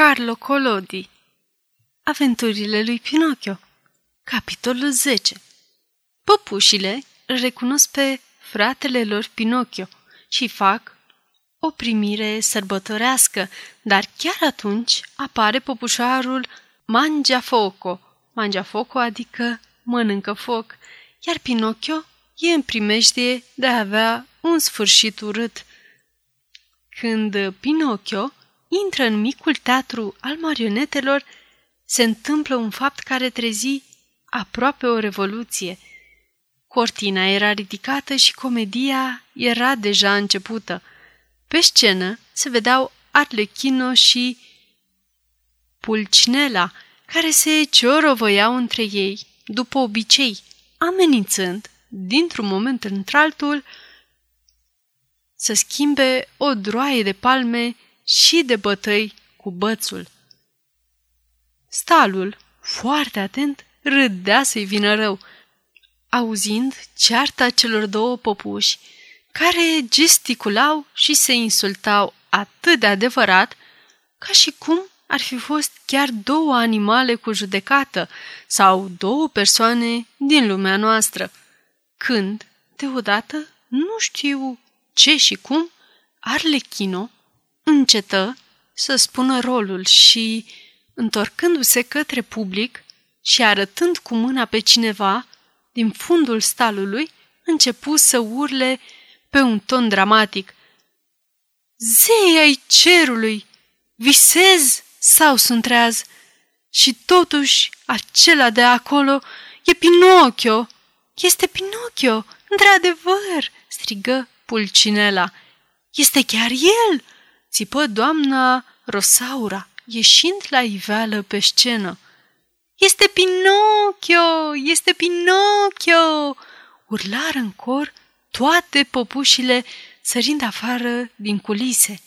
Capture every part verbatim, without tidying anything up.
Carlo Collodi Aventurile lui Pinocchio Capitolul zece Păpușile recunosc pe fratele lor Pinocchio și fac o primire sărbătorească, dar chiar atunci apare păpușarul Mangiafoco, Mangiafoco adică mănâncă foc, iar Pinocchio e în primejdie de a avea un sfârșit urât. Când Pinocchio intră în micul teatru al marionetelor, se întâmplă un fapt care trezi aproape o revoluție. Cortina era ridicată și comedia era deja începută. Pe scenă se vedeau Arlecchino și Pulcinella, care se ciorovăiau între ei, după obicei, amenințând, dintr-un moment într-altul, să schimbe o droaie de palme și de bătăi cu bățul. Stalul, foarte atent, râdea să-i vină rău, auzind cearta celor două păpuși, care gesticulau și se insultau atât de adevărat, ca și cum ar fi fost chiar două animale cu judecată sau două persoane din lumea noastră, când, deodată, nu știu ce și cum, Arlecchino încetă să spună rolul și, întorcându-se către public și arătând cu mâna pe cineva, din fundul stalului, începu să urle pe un ton dramatic: "Zei ai cerului, visez sau sunt treaz, și totuși acela de acolo e Pinocchio, este Pinocchio, într-adevăr!" strigă Pulcinella. "Este chiar el!" țipă doamna Rosaura, ieșind la iveală pe scenă. "Este Pinocchio! Este Pinocchio!" urlară în cor toate păpușile, sărind afară din culise.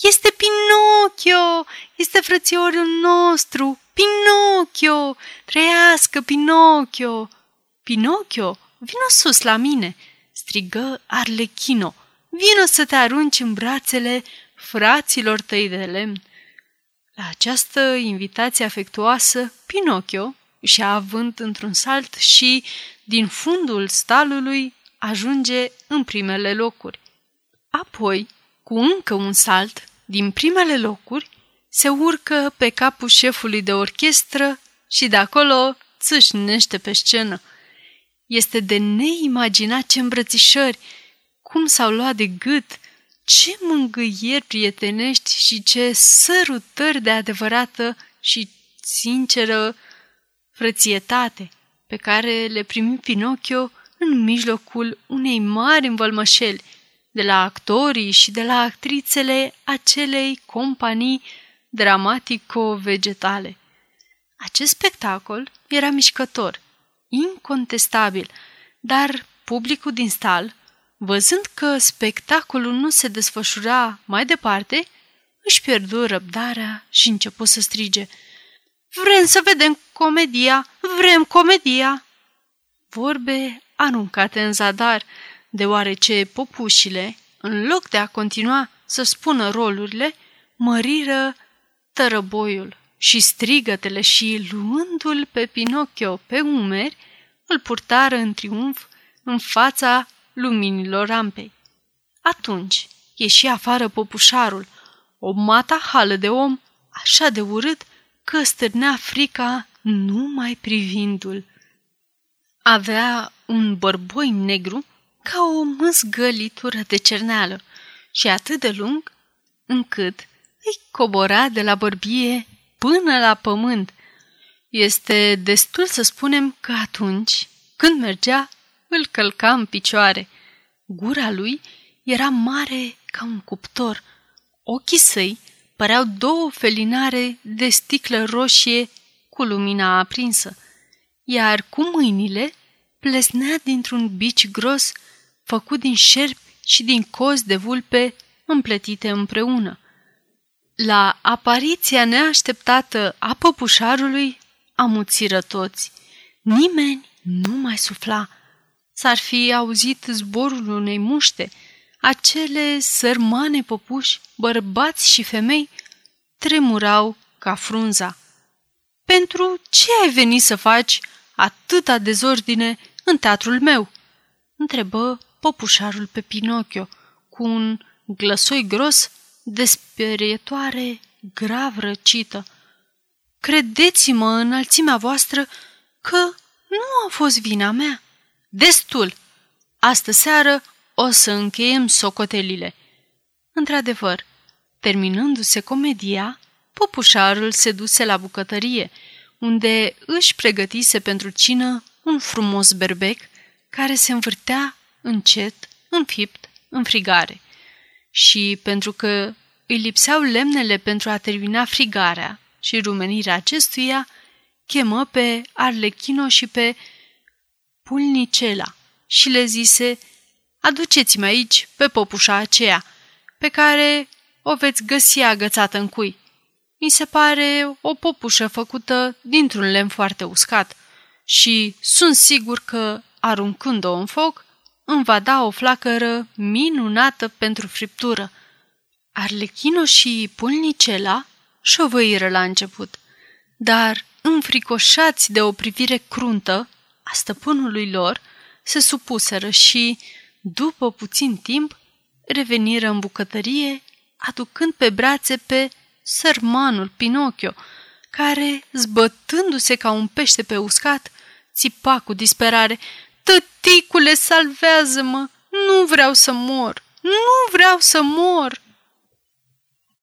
"Este Pinocchio! Este frățiorul nostru! Pinocchio! Trăiască Pinocchio!" "Pinocchio, vino sus la mine!" strigă Arlecchino. "Vino să te arunci în brațele fraților tăi de lemn." La această invitație afectuoasă, Pinocchio și-a avânt într-un salt și, din fundul stalului, ajunge în primele locuri. Apoi, cu încă un salt, din primele locuri, se urcă pe capul șefului de orchestră și de acolo țâșnește pe scenă. Este de neimaginat ce îmbrățișări, cum s-au luat de gât, ce mângâieri prietenești și ce sărutări de adevărată și sinceră frățietate pe care le primi Pinocchio în mijlocul unei mari învălmășeli, de la actorii și de la actrițele acelei companii dramatico-vegetale. Acest spectacol era mișcător, incontestabil, dar publicul din stal, văzând că spectacolul nu se desfășura mai departe, își pierdu răbdarea și începu să strige: "Vrem să vedem comedia! Vrem comedia!" Vorbe aruncate în zadar, deoarece păpușile, în loc de a continua să spună rolurile, măriră tărăboiul și strigătele și, luându-l pe Pinocchio pe umeri, îl purtară în triumf în fața luminilor rampei. Atunci ieși afară păpușarul, o matahală de om așa de urât că stârnea frica numai privindu-l. Avea un bărboi negru ca o mâzgălitură de cerneală și atât de lung încât îi cobora de la bărbie până la pământ. Este destul să spunem că atunci când mergea, îl călca în picioare. Gura lui era mare ca un cuptor. Ochii săi păreau două felinare de sticlă roșie cu lumina aprinsă, iar cu mâinile plesnea dintr-un bici gros făcut din șerpi și din cozi de vulpe împletite împreună. La apariția neașteptată a păpușarului amuțiră toți. Nimeni nu mai sufla. S-ar fi auzit zborul unei muște. Acele sărmane păpuși, bărbați și femei, tremurau ca frunza. Pentru ce ai venit să faci atâta dezordine în teatrul meu?" întrebă popușarul pe Pinocchio, cu un glăsoi gros de sperietoare grav răcită. "Credeți-mă, înălțimea voastră, că nu a fost vina mea." "Destul! Astă seară o să încheiem socotelile." Într-adevăr, terminându-se comedia, popușarul se duse la bucătărie, unde își pregătise pentru cină un frumos berbec care se învârtea încet, înfipt, în frigare. Și pentru că îi lipseau lemnele pentru a termina frigarea și rumenirea acestuia, chemă pe Arlecchino și pe Pulnicella și le zise: "Aduceți-mi aici pe popușa aceea, pe care o veți găsi agățată în cui. Mi se pare o popușă făcută dintr-un lemn foarte uscat și sunt sigur că, aruncând-o în foc, îmi va da o flacără minunată pentru friptură." Arlecchino și Pulnicella șovăiră la început, dar, înfricoșați de o privire cruntă a stăpânului lor, se supuseră și, după puțin timp, reveniră în bucătărie, aducând pe brațe pe sărmanul Pinocchio, care, zbătându-se ca un pește pe uscat, țipa cu disperare: "Tăticule, salvează-mă! Nu vreau să mor! Nu vreau să mor!"